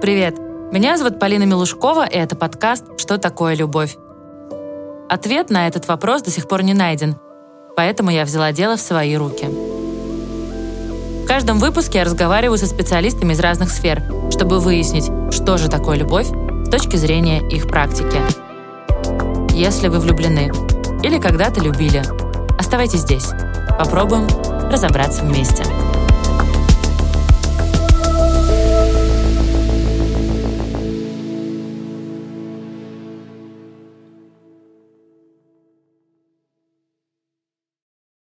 Привет, меня зовут Полина Милушкова, и это подкаст «Что такое любовь?». Ответ на этот вопрос до сих пор не найден, поэтому я взяла дело в свои руки. В каждом выпуске я разговариваю со специалистами из разных сфер, чтобы выяснить, что же такое любовь с точки зрения их практики. Если вы влюблены или когда-то любили, оставайтесь здесь. Попробуем разобраться вместе.